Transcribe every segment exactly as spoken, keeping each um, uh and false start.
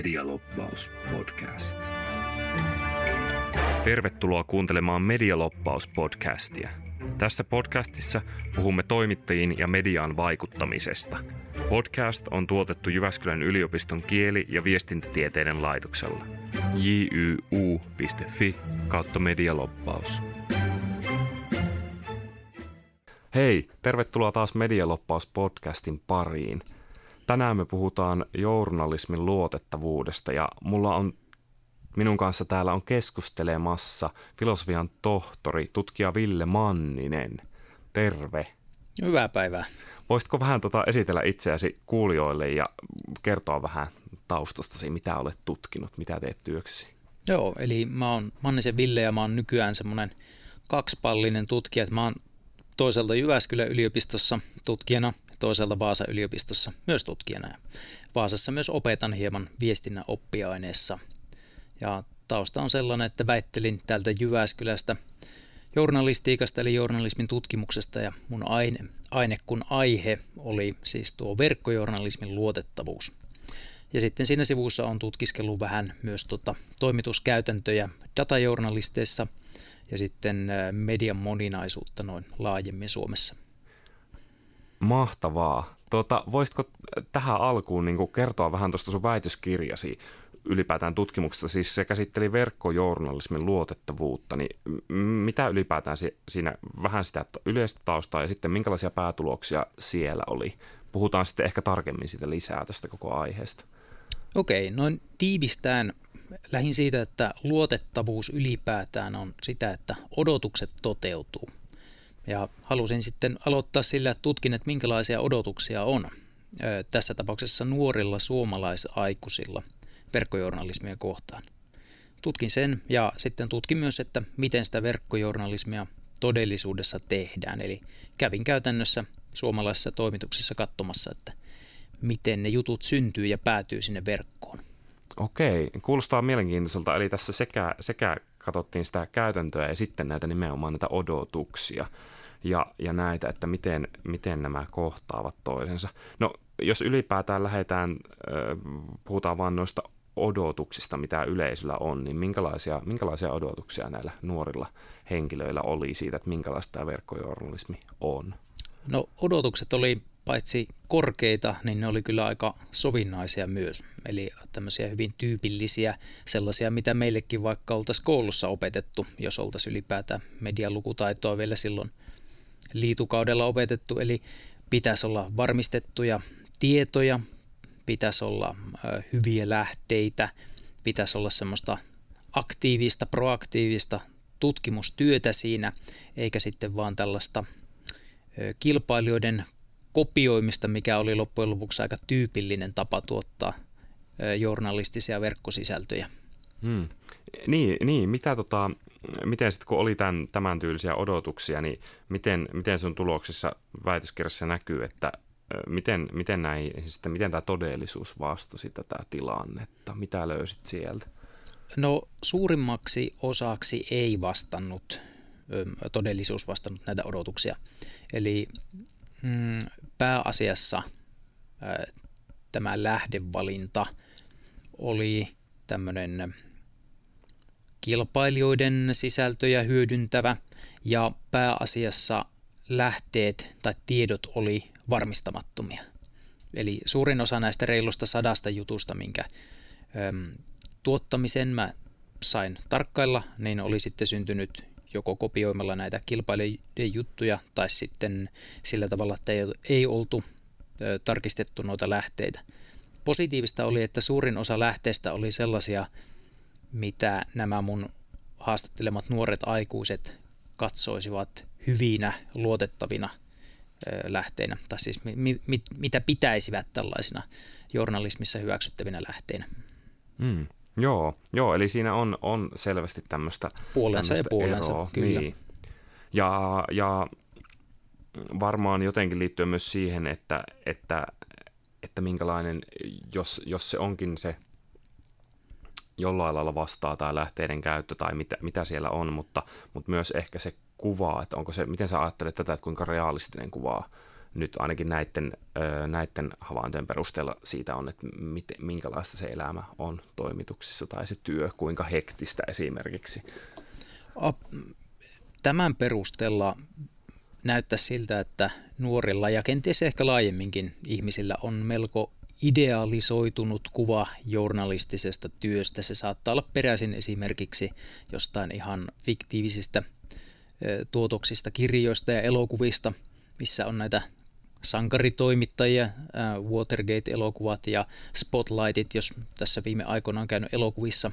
Medialobbaus podcast. Tervetuloa kuuntelemaan Medialobbaus podcastia. Tässä podcastissa puhumme toimittajiin ja mediaan vaikuttamisesta. Podcast on tuotettu Jyväskylän yliopiston kieli- ja viestintätieteiden laitoksella. juu piste fi kautta medialobbaus. Hei, tervetuloa taas Medialobbaus-podcastin pariin. Tänään me puhutaan journalismin luotettavuudesta ja mulla on, minun kanssa täällä on keskustelemassa filosofian tohtori, tutkija Ville Manninen. Terve. Hyvää päivää. Voisitko vähän tota esitellä itseäsi kuulijoille ja kertoa vähän taustastasi, mitä olet tutkinut, mitä teet työksesi? Joo, eli mä oon Mannisen Ville ja mä oon nykyään semmoinen kaksipallinen tutkija, että mä oon toisaalta Jyväskylän yliopistossa tutkijana ja toisaalta Vaasa-yliopistossa myös tutkijana. Vaasassa myös opetan hieman viestinnän oppiaineessa. Ja tausta on sellainen, että väittelin täältä Jyväskylästä journalistiikasta eli journalismin tutkimuksesta ja mun aine, aine kun aihe oli siis tuo verkkojournalismin luotettavuus. Ja sitten siinä sivussa on tutkiskellut vähän myös tuota toimituskäytäntöjä datajournalisteissa ja sitten median moninaisuutta noin laajemmin Suomessa. Mahtavaa. Tuota, voisitko tähän alkuun niin kuin kertoa vähän tuosta sun väitöskirjasi ylipäätään tutkimuksesta? Siis se käsitteli verkkojournalismin luotettavuutta, niin mitä ylipäätään siinä vähän sitä yleistä taustaa ja sitten minkälaisia päätuloksia siellä oli? Puhutaan sitten ehkä tarkemmin siitä lisää tästä koko aiheesta. Okei, noin tiivistään lähin siitä, että luotettavuus ylipäätään on sitä, että odotukset toteutuu. Ja halusin sitten aloittaa sillä, että tutkin, että minkälaisia odotuksia on tässä tapauksessa nuorilla suomalaisaikuisilla verkkojournalismia kohtaan. Tutkin sen ja sitten tutkin myös, että miten sitä verkkojournalismia todellisuudessa tehdään. Eli kävin käytännössä suomalaisissa toimituksissa katsomassa, että miten ne jutut syntyy ja päätyy sinne verkkoon. Okei, kuulostaa mielenkiintoiselta. Eli tässä sekä, sekä katsottiin sitä käytäntöä ja sitten näitä nimenomaan näitä odotuksia ja, ja näitä, että miten, miten nämä kohtaavat toisensa. No, jos ylipäätään lähdetään, puhutaan vaan noista odotuksista, mitä yleisöllä on, niin minkälaisia, minkälaisia odotuksia näillä nuorilla henkilöillä oli siitä, että minkälaista tämä verkkojournalismi on? No, odotukset oli paitsi korkeita, niin ne oli kyllä aika sovinnaisia myös. Eli tämmöisiä hyvin tyypillisiä, sellaisia, mitä meillekin vaikka oltaisiin koulussa opetettu, jos oltaisiin ylipäätään medialukutaitoa vielä silloin liitukaudella opetettu. Eli pitäisi olla varmistettuja tietoja, pitäisi olla hyviä lähteitä, pitäisi olla semmoista aktiivista, proaktiivista tutkimustyötä siinä, eikä sitten vaan tällaista kilpailijoiden kopioimista, mikä oli loppujen lopuksi aika tyypillinen tapa tuottaa journalistisia verkkosisältöjä. Hmm. Niin, niin, mitä tota, miten sitten kun oli tämän, tämän tyylisiä odotuksia, niin miten, miten sun tuloksissa väitöskirjassa näkyy, että miten, miten, näin, sitten, miten tämä todellisuus vastasi tätä tilannetta? Mitä löysit sieltä? No, suurimmaksi osaksi ei vastannut, todellisuus vastannut näitä odotuksia. Eli mm, pääasiassa ää, tämä lähdevalinta oli tämmöinen kilpailijoiden sisältöjä hyödyntävä ja pääasiassa lähteet tai tiedot oli varmistamattomia. Eli suurin osa näistä reilusta sadasta jutusta, minkä äm, tuottamisen mä sain tarkkailla, niin oli sitten syntynyt joko kopioimalla näitä kilpailijoiden juttuja tai sitten sillä tavalla, että ei oltu tarkistettu noita lähteitä. Positiivista oli, että suurin osa lähteistä oli sellaisia, mitä nämä mun haastattelemat nuoret aikuiset katsoisivat hyvinä, luotettavina lähteinä, tai siis mi- mit- mitä pitäisivät tällaisina journalismissa hyväksyttävinä lähteinä. Mm. Joo, joo, eli siinä on, on selvästi tämmöistä puolensa ja puolensa, eroa. Kyllä. Niin. Ja, ja varmaan jotenkin liittyy myös siihen, että, että, että minkälainen, jos, jos se onkin se jollain lailla vastaa tai lähteiden käyttö tai mitä, mitä siellä on, mutta, mutta myös ehkä se kuva, että onko se, miten sä ajattelet tätä, että kuinka realistinen kuvaa nyt ainakin näiden, näiden havaintojen perusteella siitä on, että miten, minkälaista se elämä on toimituksissa tai se työ, kuinka hektistä esimerkiksi. Tämän perusteella näyttää siltä, että nuorilla ja kenties ehkä laajemminkin ihmisillä on melko idealisoitunut kuva journalistisesta työstä. Se saattaa olla peräisin esimerkiksi jostain ihan fiktiivisistä tuotoksista, kirjoista ja elokuvista, missä on näitä sankaritoimittajia, Watergate-elokuvat ja Spotlightit, jos tässä viime aikoina on käynyt elokuvissa,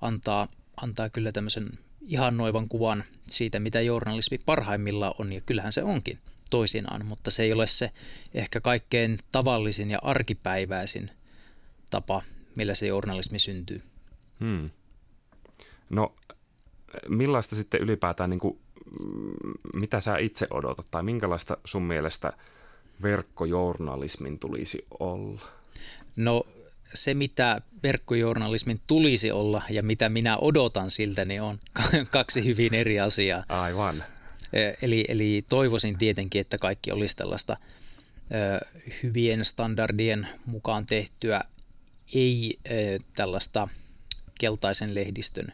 antaa, antaa kyllä tämmöisen ihannoivan kuvan siitä, mitä journalismi parhaimmillaan on, ja kyllähän se onkin toisinaan, mutta se ei ole se ehkä kaikkein tavallisin ja arkipäiväisin tapa, millä se journalismi syntyy. Hmm. No, millaista sitten ylipäätään, niin kuin, mitä sä itse odotat, tai minkälaista sun mielestä verkkojournalismin tulisi olla? No, se, mitä verkkojournalismin tulisi olla ja mitä minä odotan siltä, niin on kaksi hyvin eri asiaa. Aivan. Eli, eli toivoisin tietenkin, että kaikki olisi tällaista ö, hyvien standardien mukaan tehtyä, ei ö, tällaista keltaisen lehdistön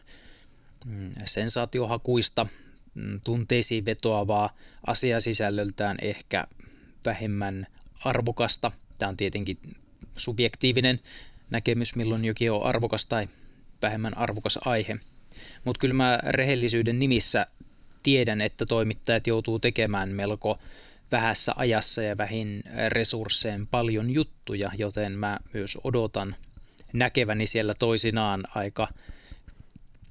mm, sensaatiohakuista, mm, tunteisiin vetoavaa, asiasisällöltään ehkä vähemmän arvokasta. Tämä on tietenkin subjektiivinen näkemys, milloin jokin on arvokas tai vähemmän arvokas aihe. Mutta kyllä mä rehellisyyden nimissä tiedän, että toimittajat joutuu tekemään melko vähässä ajassa ja vähin resursseen paljon juttuja, joten mä myös odotan näkeväni siellä toisinaan aika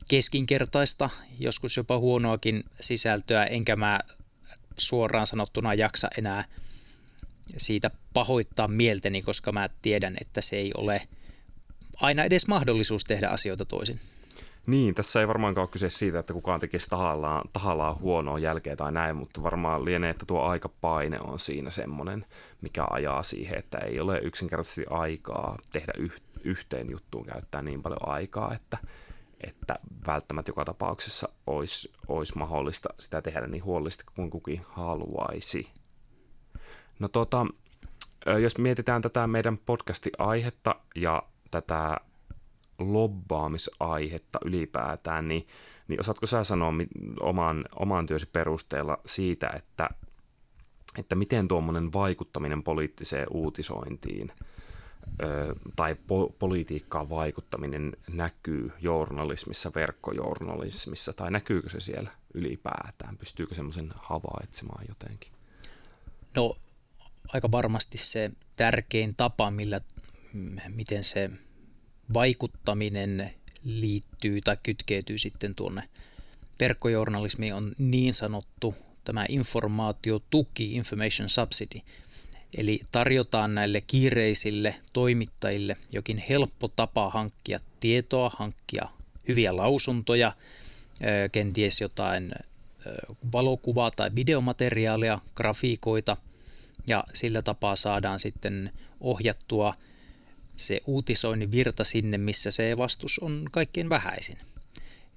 keskinkertaista, joskus jopa huonoakin sisältöä, enkä mä suoraan sanottuna jaksa enää siitä pahoittaa mieltäni, koska mä tiedän, että se ei ole aina edes mahdollisuus tehdä asioita toisin. Niin, tässä ei varmaankaan ole kyse siitä, että kukaan tekisi tahallaan, tahallaan huonoa jälkeä tai näin, mutta varmaan lienee, että tuo aikapaine on siinä semmoinen, mikä ajaa siihen, että ei ole yksinkertaisesti aikaa tehdä yh- yhteen juttuun, käyttää niin paljon aikaa, että, että välttämättä joka tapauksessa olisi, olisi mahdollista sitä tehdä niin huolellisesti kuin kukin haluaisi. No tota, jos mietitään tätä meidän podcasti-aihetta ja tätä lobbaamisaihetta ylipäätään, niin, niin osaatko sä sanoa oman, oman työsi perusteella siitä, että, että miten tuommoinen vaikuttaminen poliittiseen uutisointiin ö, tai po- politiikkaan vaikuttaminen näkyy journalismissa, verkkojournalismissa, tai näkyykö se siellä ylipäätään? Pystyykö semmoisen havaitsemaan jotenkin? No, aika varmasti se tärkein tapa, millä, miten se vaikuttaminen liittyy tai kytkeytyy sitten tuonne verkkojournalismiin, on niin sanottu tämä informaatiotuki, information subsidy. Eli tarjotaan näille kiireisille toimittajille jokin helppo tapa hankkia tietoa, hankkia hyviä lausuntoja, kenties jotain valokuvaa tai videomateriaalia, grafiikoita, ja sillä tapaa saadaan sitten ohjattua se uutisoinnin virta sinne, missä se vastus on kaikkein vähäisin.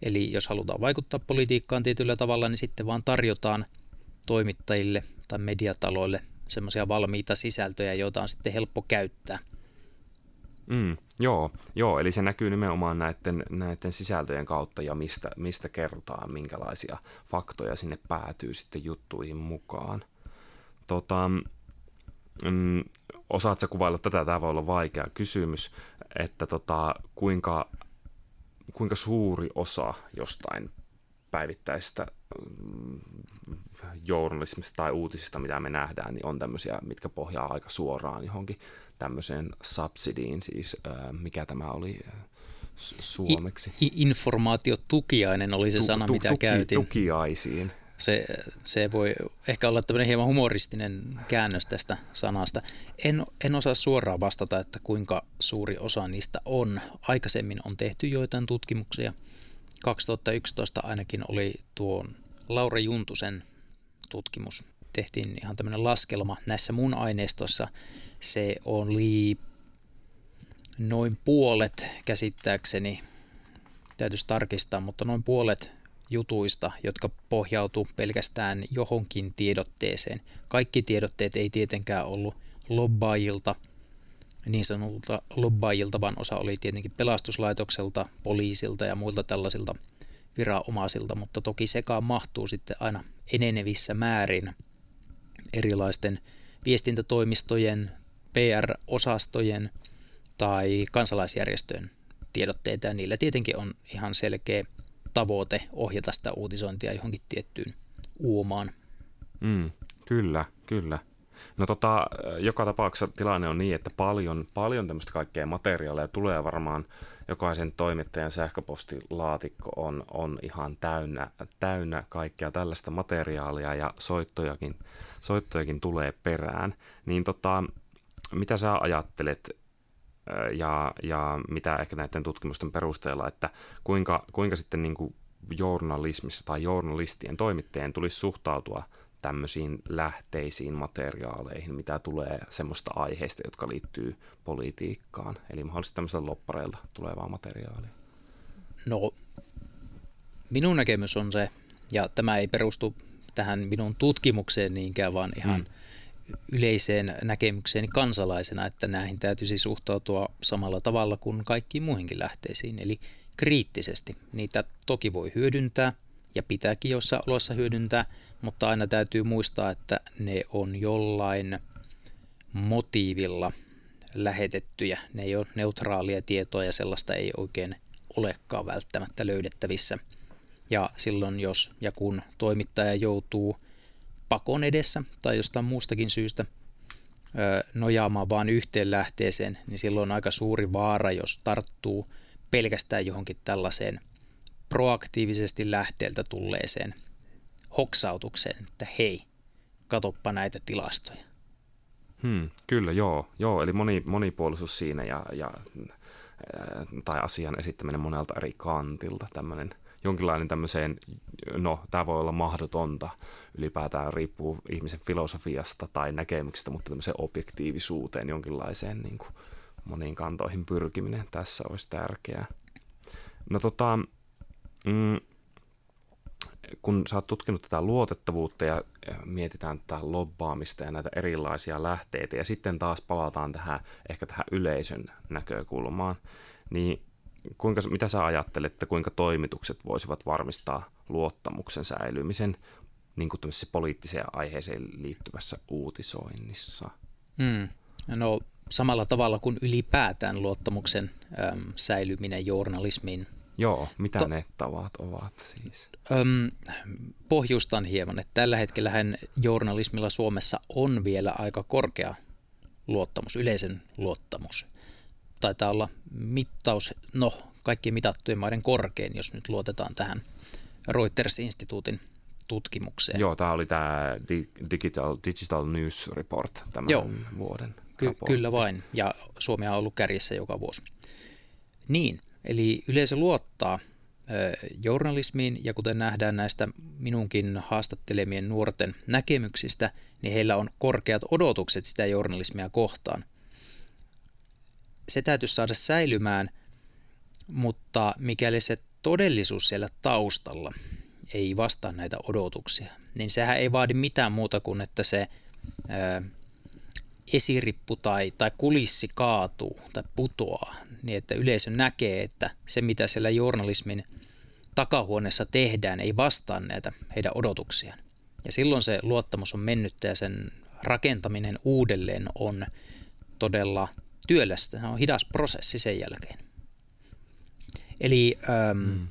Eli jos halutaan vaikuttaa politiikkaan tietyllä tavalla, niin sitten vaan tarjotaan toimittajille tai mediataloille semmoisia valmiita sisältöjä, joita on sitten helppo käyttää. Mm, joo, joo, eli se näkyy nimenomaan näiden, näiden sisältöjen kautta ja mistä, mistä kerrotaan, minkälaisia faktoja sinne päätyy sitten juttuihin mukaan. Tota, mm, osaatko kuvailla tätä? Tämä voi olla vaikea kysymys, että tota, kuinka, kuinka suuri osa jostain päivittäistä mm, journalismista tai uutisista, mitä me nähdään, niin on tämmöisiä, mitkä pohjaa aika suoraan johonkin tämmöiseen subsidiin, siis äh, mikä tämä oli su- suomeksi? I- informaatiotukiainen oli se tu- sana, tu- mitä tuki- käytin. Tukiaisiin. Se, se voi ehkä olla tämmöinen hieman humoristinen käännös tästä sanasta. En, en osaa suoraan vastata, että kuinka suuri osa niistä on. Aikaisemmin on tehty joitain tutkimuksia. kaksituhattayksitoista ainakin oli tuon Laura Juntusen tutkimus. Tehtiin ihan tämmöinen laskelma näissä mun aineistossa. Se oli noin puolet käsittääkseni, täytyisi tarkistaa, mutta noin puolet jutuista, jotka pohjautuu pelkästään johonkin tiedotteeseen. Kaikki tiedotteet ei tietenkään ollut lobbaajilta, niin sanotulta lobbaajilta, vaan osa oli tietenkin pelastuslaitokselta, poliisilta ja muilta tällaisilta viranomaisilta, mutta toki sekaan mahtuu sitten aina enenevissä määrin erilaisten viestintätoimistojen, P R-osastojen tai kansalaisjärjestöjen tiedotteita, ja niillä tietenkin on ihan selkeä tavoite ohjata sitä uutisointia johonkin tiettyyn uomaan. Mm, kyllä, kyllä. No tota, joka tapauksessa tilanne on niin, että paljon, paljon tämmöistä kaikkea materiaalia tulee varmaan, jokaisen toimittajan sähköpostilaatikko on, on ihan täynnä, täynnä kaikkea tällaista materiaalia ja soittojakin, soittojakin tulee perään. Niin tota, mitä sä ajattelet ja, ja mitä ehkä näiden tutkimusten perusteella, että kuinka, kuinka sitten niin kuin journalismissa tai journalistien toimittajien tulisi suhtautua tämmöisiin lähteisiin materiaaleihin, mitä tulee semmoista aiheista, jotka liittyy politiikkaan, eli mahdollisesti tämmöisellä loppareilta tulevaa materiaalia? No, minun näkemys on se, ja tämä ei perustu tähän minun tutkimukseen niinkään, vaan ihan mm. yleiseen näkemykseeni kansalaisena, että näihin täytyisi suhtautua samalla tavalla kuin kaikkiin muihinkin lähteisiin, eli kriittisesti. Niitä toki voi hyödyntää, ja pitääkin jossain olossa hyödyntää, mutta aina täytyy muistaa, että ne on jollain motiivilla lähetettyjä. Ne ei ole neutraalia tietoa ja sellaista ei oikein olekaan välttämättä löydettävissä. Ja silloin jos ja kun toimittaja joutuu pakon edessä tai jostain muustakin syystä nojaamaan vain yhteen lähteeseen, niin silloin on aika suuri vaara, jos tarttuu pelkästään johonkin tällaiseen proaktiivisesti lähteeltä tulleeseen hoksautukseen, että hei, katoppa näitä tilastoja. Hmm, kyllä, joo, joo, eli moni, monipuolisuus siinä ja, ja, tai asian esittäminen monelta eri kantilta, tämmöinen jonkinlainen tämmöiseen, no tämä voi olla mahdotonta, ylipäätään riippuu ihmisen filosofiasta tai näkemyksestä, mutta tämmöiseen objektiivisuuteen, jonkinlaiseen niin kuin moniin kantoihin pyrkiminen tässä olisi tärkeää. No tota... Mm, kun sä oot tutkinut tätä luotettavuutta ja mietitään tätä lobbaamista ja näitä erilaisia lähteitä ja sitten taas palataan tähän, ehkä tähän yleisön näkökulmaan, niin kuinka, mitä sä ajattelet, että kuinka toimitukset voisivat varmistaa luottamuksen säilymisen niin kuin tämmöisessä poliittiseen aiheeseen liittyvässä uutisoinnissa? Mm, no samalla tavalla kuin ylipäätään luottamuksen äm, säilyminen journalismiin. Joo, mitä to, ne tavat ovat siis? Öm, pohjustan hieman, että tällä hetkellähän journalismilla Suomessa on vielä aika korkea luottamus, yleisen luottamus. Taitaa olla mittaus, no kaikkien mitattujen maiden korkein, jos nyt luotetaan tähän Reuters-instituutin tutkimukseen. Joo, tämä oli tämä Digital, Digital News Report tämän Joo, vuoden Ky- Kyllä vain, ja Suomi on ollut kärjessä joka vuosi. Niin. Eli yleisö luottaa journalismiin, ja kuten nähdään näistä minunkin haastattelemien nuorten näkemyksistä, niin heillä on korkeat odotukset sitä journalismia kohtaan. Se täytyisi saada säilymään, mutta mikäli se todellisuus siellä taustalla ei vastaa näitä odotuksia, niin sehän ei vaadi mitään muuta kuin, että se esirippu tai, tai kulissi kaatuu tai putoaa, niin että yleisö näkee, että se mitä siellä journalismin takahuoneessa tehdään ei vastaa näitä heidän odotuksiaan. Ja silloin se luottamus on mennyt ja sen rakentaminen uudelleen on todella työlästä. Se on hidas prosessi sen jälkeen. Eli äm, mm.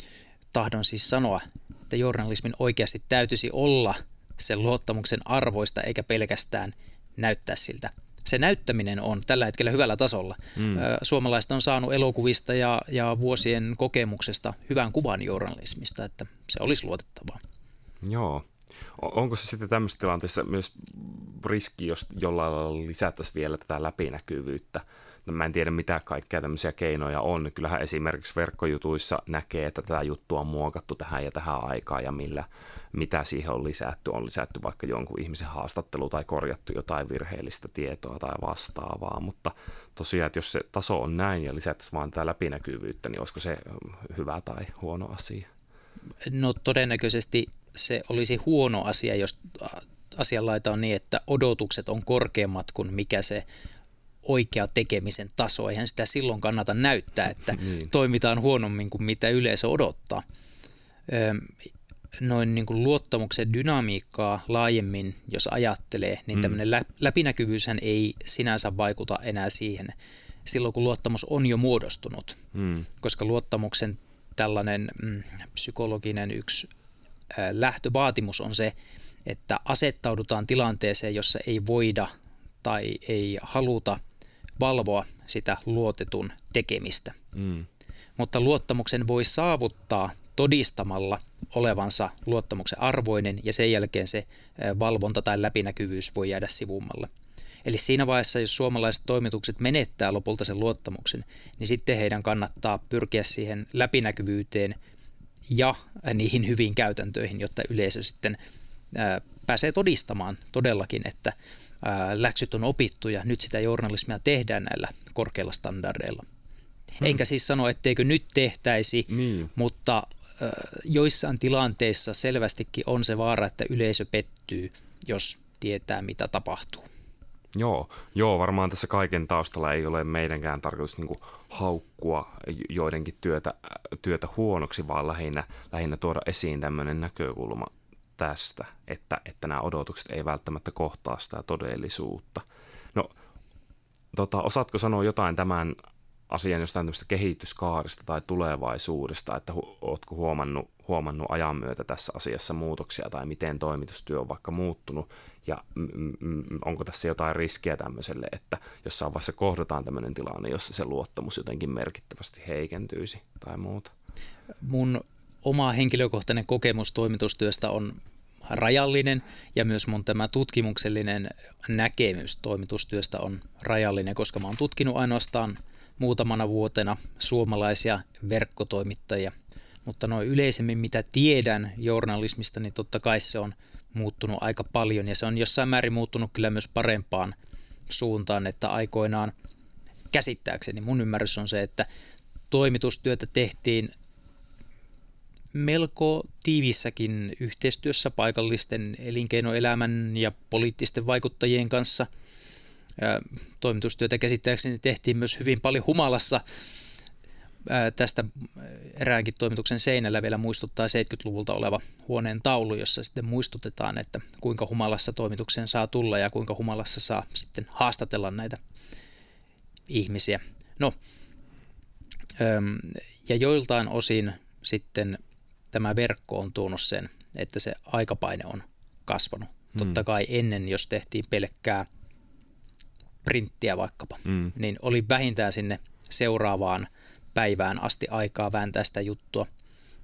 tahdon siis sanoa, että journalismin oikeasti täytyisi olla sen luottamuksen arvoista eikä pelkästään näyttää siltä. Se näyttäminen on tällä hetkellä hyvällä tasolla. Mm. Suomalaiset on saanut elokuvista ja, ja vuosien kokemuksesta hyvän kuvan journalismista, että se olisi luotettavaa. Joo. Onko se sitten tämmöisessä tilanteessa myös riski, jos jollain lailla lisättäisiin vielä tätä läpinäkyvyyttä? No, mä en tiedä, mitä kaikkea tämmöisiä keinoja on. Kyllähän esimerkiksi verkkojutuissa näkee, että tätä juttua on muokattu tähän ja tähän aikaan ja millä, mitä siihen on lisätty. On lisätty vaikka jonkun ihmisen haastattelu tai korjattu jotain virheellistä tietoa tai vastaavaa, mutta tosiaan, että jos se taso on näin ja lisättäisiin vaan tätä läpinäkyvyyttä, niin olisiko se hyvä tai huono asia? No todennäköisesti se olisi huono asia, jos asianlaita on niin, että odotukset on korkeammat kuin mikä se oikea tekemisen taso. Eihän sitä silloin kannata näyttää, että niin. toimitaan huonommin kuin mitä yleisö odottaa. Noin niin kuin luottamuksen dynamiikkaa laajemmin, jos ajattelee, niin tämmöinen lä- läpinäkyvyyshän ei sinänsä vaikuta enää siihen silloin, kun luottamus on jo muodostunut, mm. koska luottamuksen tällainen mm, psykologinen yksi ä, lähtövaatimus on se, että asettaudutaan tilanteeseen, jossa ei voida tai ei haluta valvoa sitä luotetun tekemistä. Mm. Mutta luottamuksen voi saavuttaa todistamalla olevansa luottamuksen arvoinen, ja sen jälkeen se valvonta tai läpinäkyvyys voi jäädä sivummalle. Eli siinä vaiheessa, jos suomalaiset toimitukset menettää lopulta sen luottamuksen, niin sitten heidän kannattaa pyrkiä siihen läpinäkyvyyteen ja niihin hyviin käytäntöihin, jotta yleisö sitten pääsee todistamaan todellakin, että läksyt on opittu ja nyt sitä journalismia tehdään näillä korkeilla standardeilla. Enkä siis sano, etteikö nyt tehtäisi, niin. mutta äh, joissain tilanteissa selvästikin on se vaara, että yleisö pettyy, jos tietää, mitä tapahtuu. Joo, joo varmaan tässä kaiken taustalla ei ole meidänkään tarkoitus niinku haukkua joidenkin työtä, työtä huonoksi, vaan lähinnä, lähinnä tuoda esiin tämmöinen näkökulma tästä, että, että nämä odotukset ei välttämättä kohtaa sitä todellisuutta. No, tota, osaatko sanoa jotain tämän asian jostain tämmöistä kehityskaarista tai tulevaisuudesta, että hu- ootko huomannut, huomannut ajan myötä tässä asiassa muutoksia tai miten toimitustyö on vaikka muuttunut ja mm, mm, onko tässä jotain riskiä tämmöiselle, että jossain vaiheessa kohdataan tämmöinen tilanne, jossa se luottamus jotenkin merkittävästi heikentyisi tai muuta? Mun oma henkilökohtainen kokemus toimitustyöstä on rajallinen ja myös mun tämä tutkimuksellinen näkemys toimitustyöstä on rajallinen, koska mä oon tutkinut ainoastaan muutamana vuotena suomalaisia verkkotoimittajia, mutta noin yleisemmin mitä tiedän journalismista, niin totta kai se on muuttunut aika paljon ja se on jossain määrin muuttunut kyllä myös parempaan suuntaan, että aikoinaan käsittääkseni mun ymmärrys on se, että toimitustyötä tehtiin melko tiivissäkin yhteistyössä paikallisten elinkeinoelämän ja poliittisten vaikuttajien kanssa. Toimitustyötä käsittääkseni tehtiin myös hyvin paljon humalassa. Tästä eräänkin toimituksen seinällä vielä muistuttaa seitsemänkymmentäluvulta oleva huoneen taulu, jossa sitten muistutetaan, että kuinka humalassa toimitukseen saa tulla ja kuinka humalassa saa sitten haastatella näitä ihmisiä. No, ja joiltain osin sitten tämä verkko on tuonut sen, että se aikapaine on kasvanut. Hmm. Totta kai ennen, jos tehtiin pelkkää printtiä vaikkapa, mm. niin oli vähintään sinne seuraavaan päivään asti aikaa vääntää sitä juttua.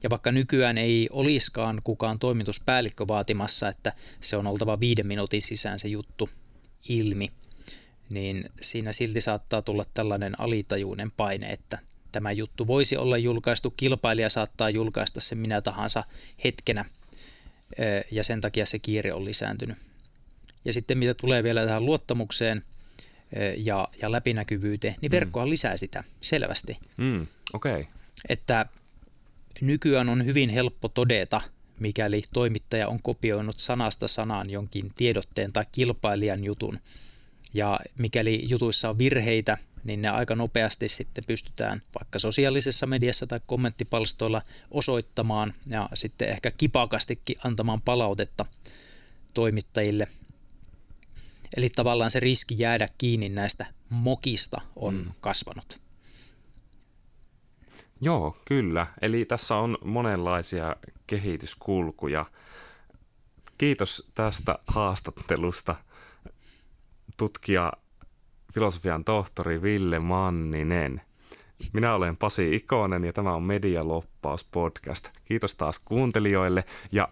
Ja vaikka nykyään ei olisikaan kukaan toimituspäällikkö vaatimassa, että se on oltava viiden minuutin sisään se juttu ilmi, niin siinä silti saattaa tulla tällainen alitajuinen paine, että tämä juttu voisi olla julkaistu, kilpailija saattaa julkaista sen minä tahansa hetkenä, ja sen takia se kiire on lisääntynyt. Ja sitten mitä tulee vielä tähän luottamukseen, Ja, ja läpinäkyvyyteen, niin verkkohan mm. lisää sitä selvästi. Mm, okay. Että nykyään on hyvin helppo todeta, mikäli toimittaja on kopioinut sanasta sanaan jonkin tiedotteen tai kilpailijan jutun. Ja mikäli jutuissa on virheitä, niin ne aika nopeasti sitten pystytään vaikka sosiaalisessa mediassa tai kommenttipalstoilla osoittamaan ja sitten ehkä kipakastikin antamaan palautetta toimittajille. Eli tavallaan se riski jäädä kiinni näistä mokista on mm. kasvanut. Joo, kyllä. Eli tässä on monenlaisia kehityskulkuja. Kiitos tästä haastattelusta tutkija, filosofian tohtori Ville Manninen. Minä olen Pasi Ikonen ja tämä on Medialobbaus podcast. Kiitos taas kuuntelijoille ja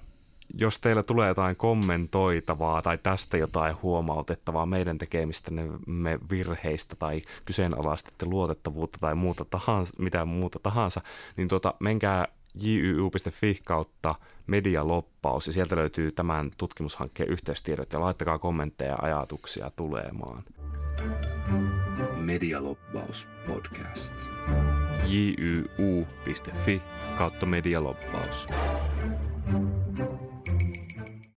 jos teillä tulee jotain kommentoitavaa tai tästä jotain huomautettavaa meidän tekemistämme virheistä tai kyseenalaistatte luotettavuutta tai muuta tahansa, mitä muuta tahansa, niin tuota, menkää jyu.fi kautta medialobbaus ja sieltä löytyy tämän tutkimushankkeen yhteystiedot ja laittakaa kommentteja ja ajatuksia tulemaan. Medialobbaus podcast. jyu.fi kautta medialobbaus.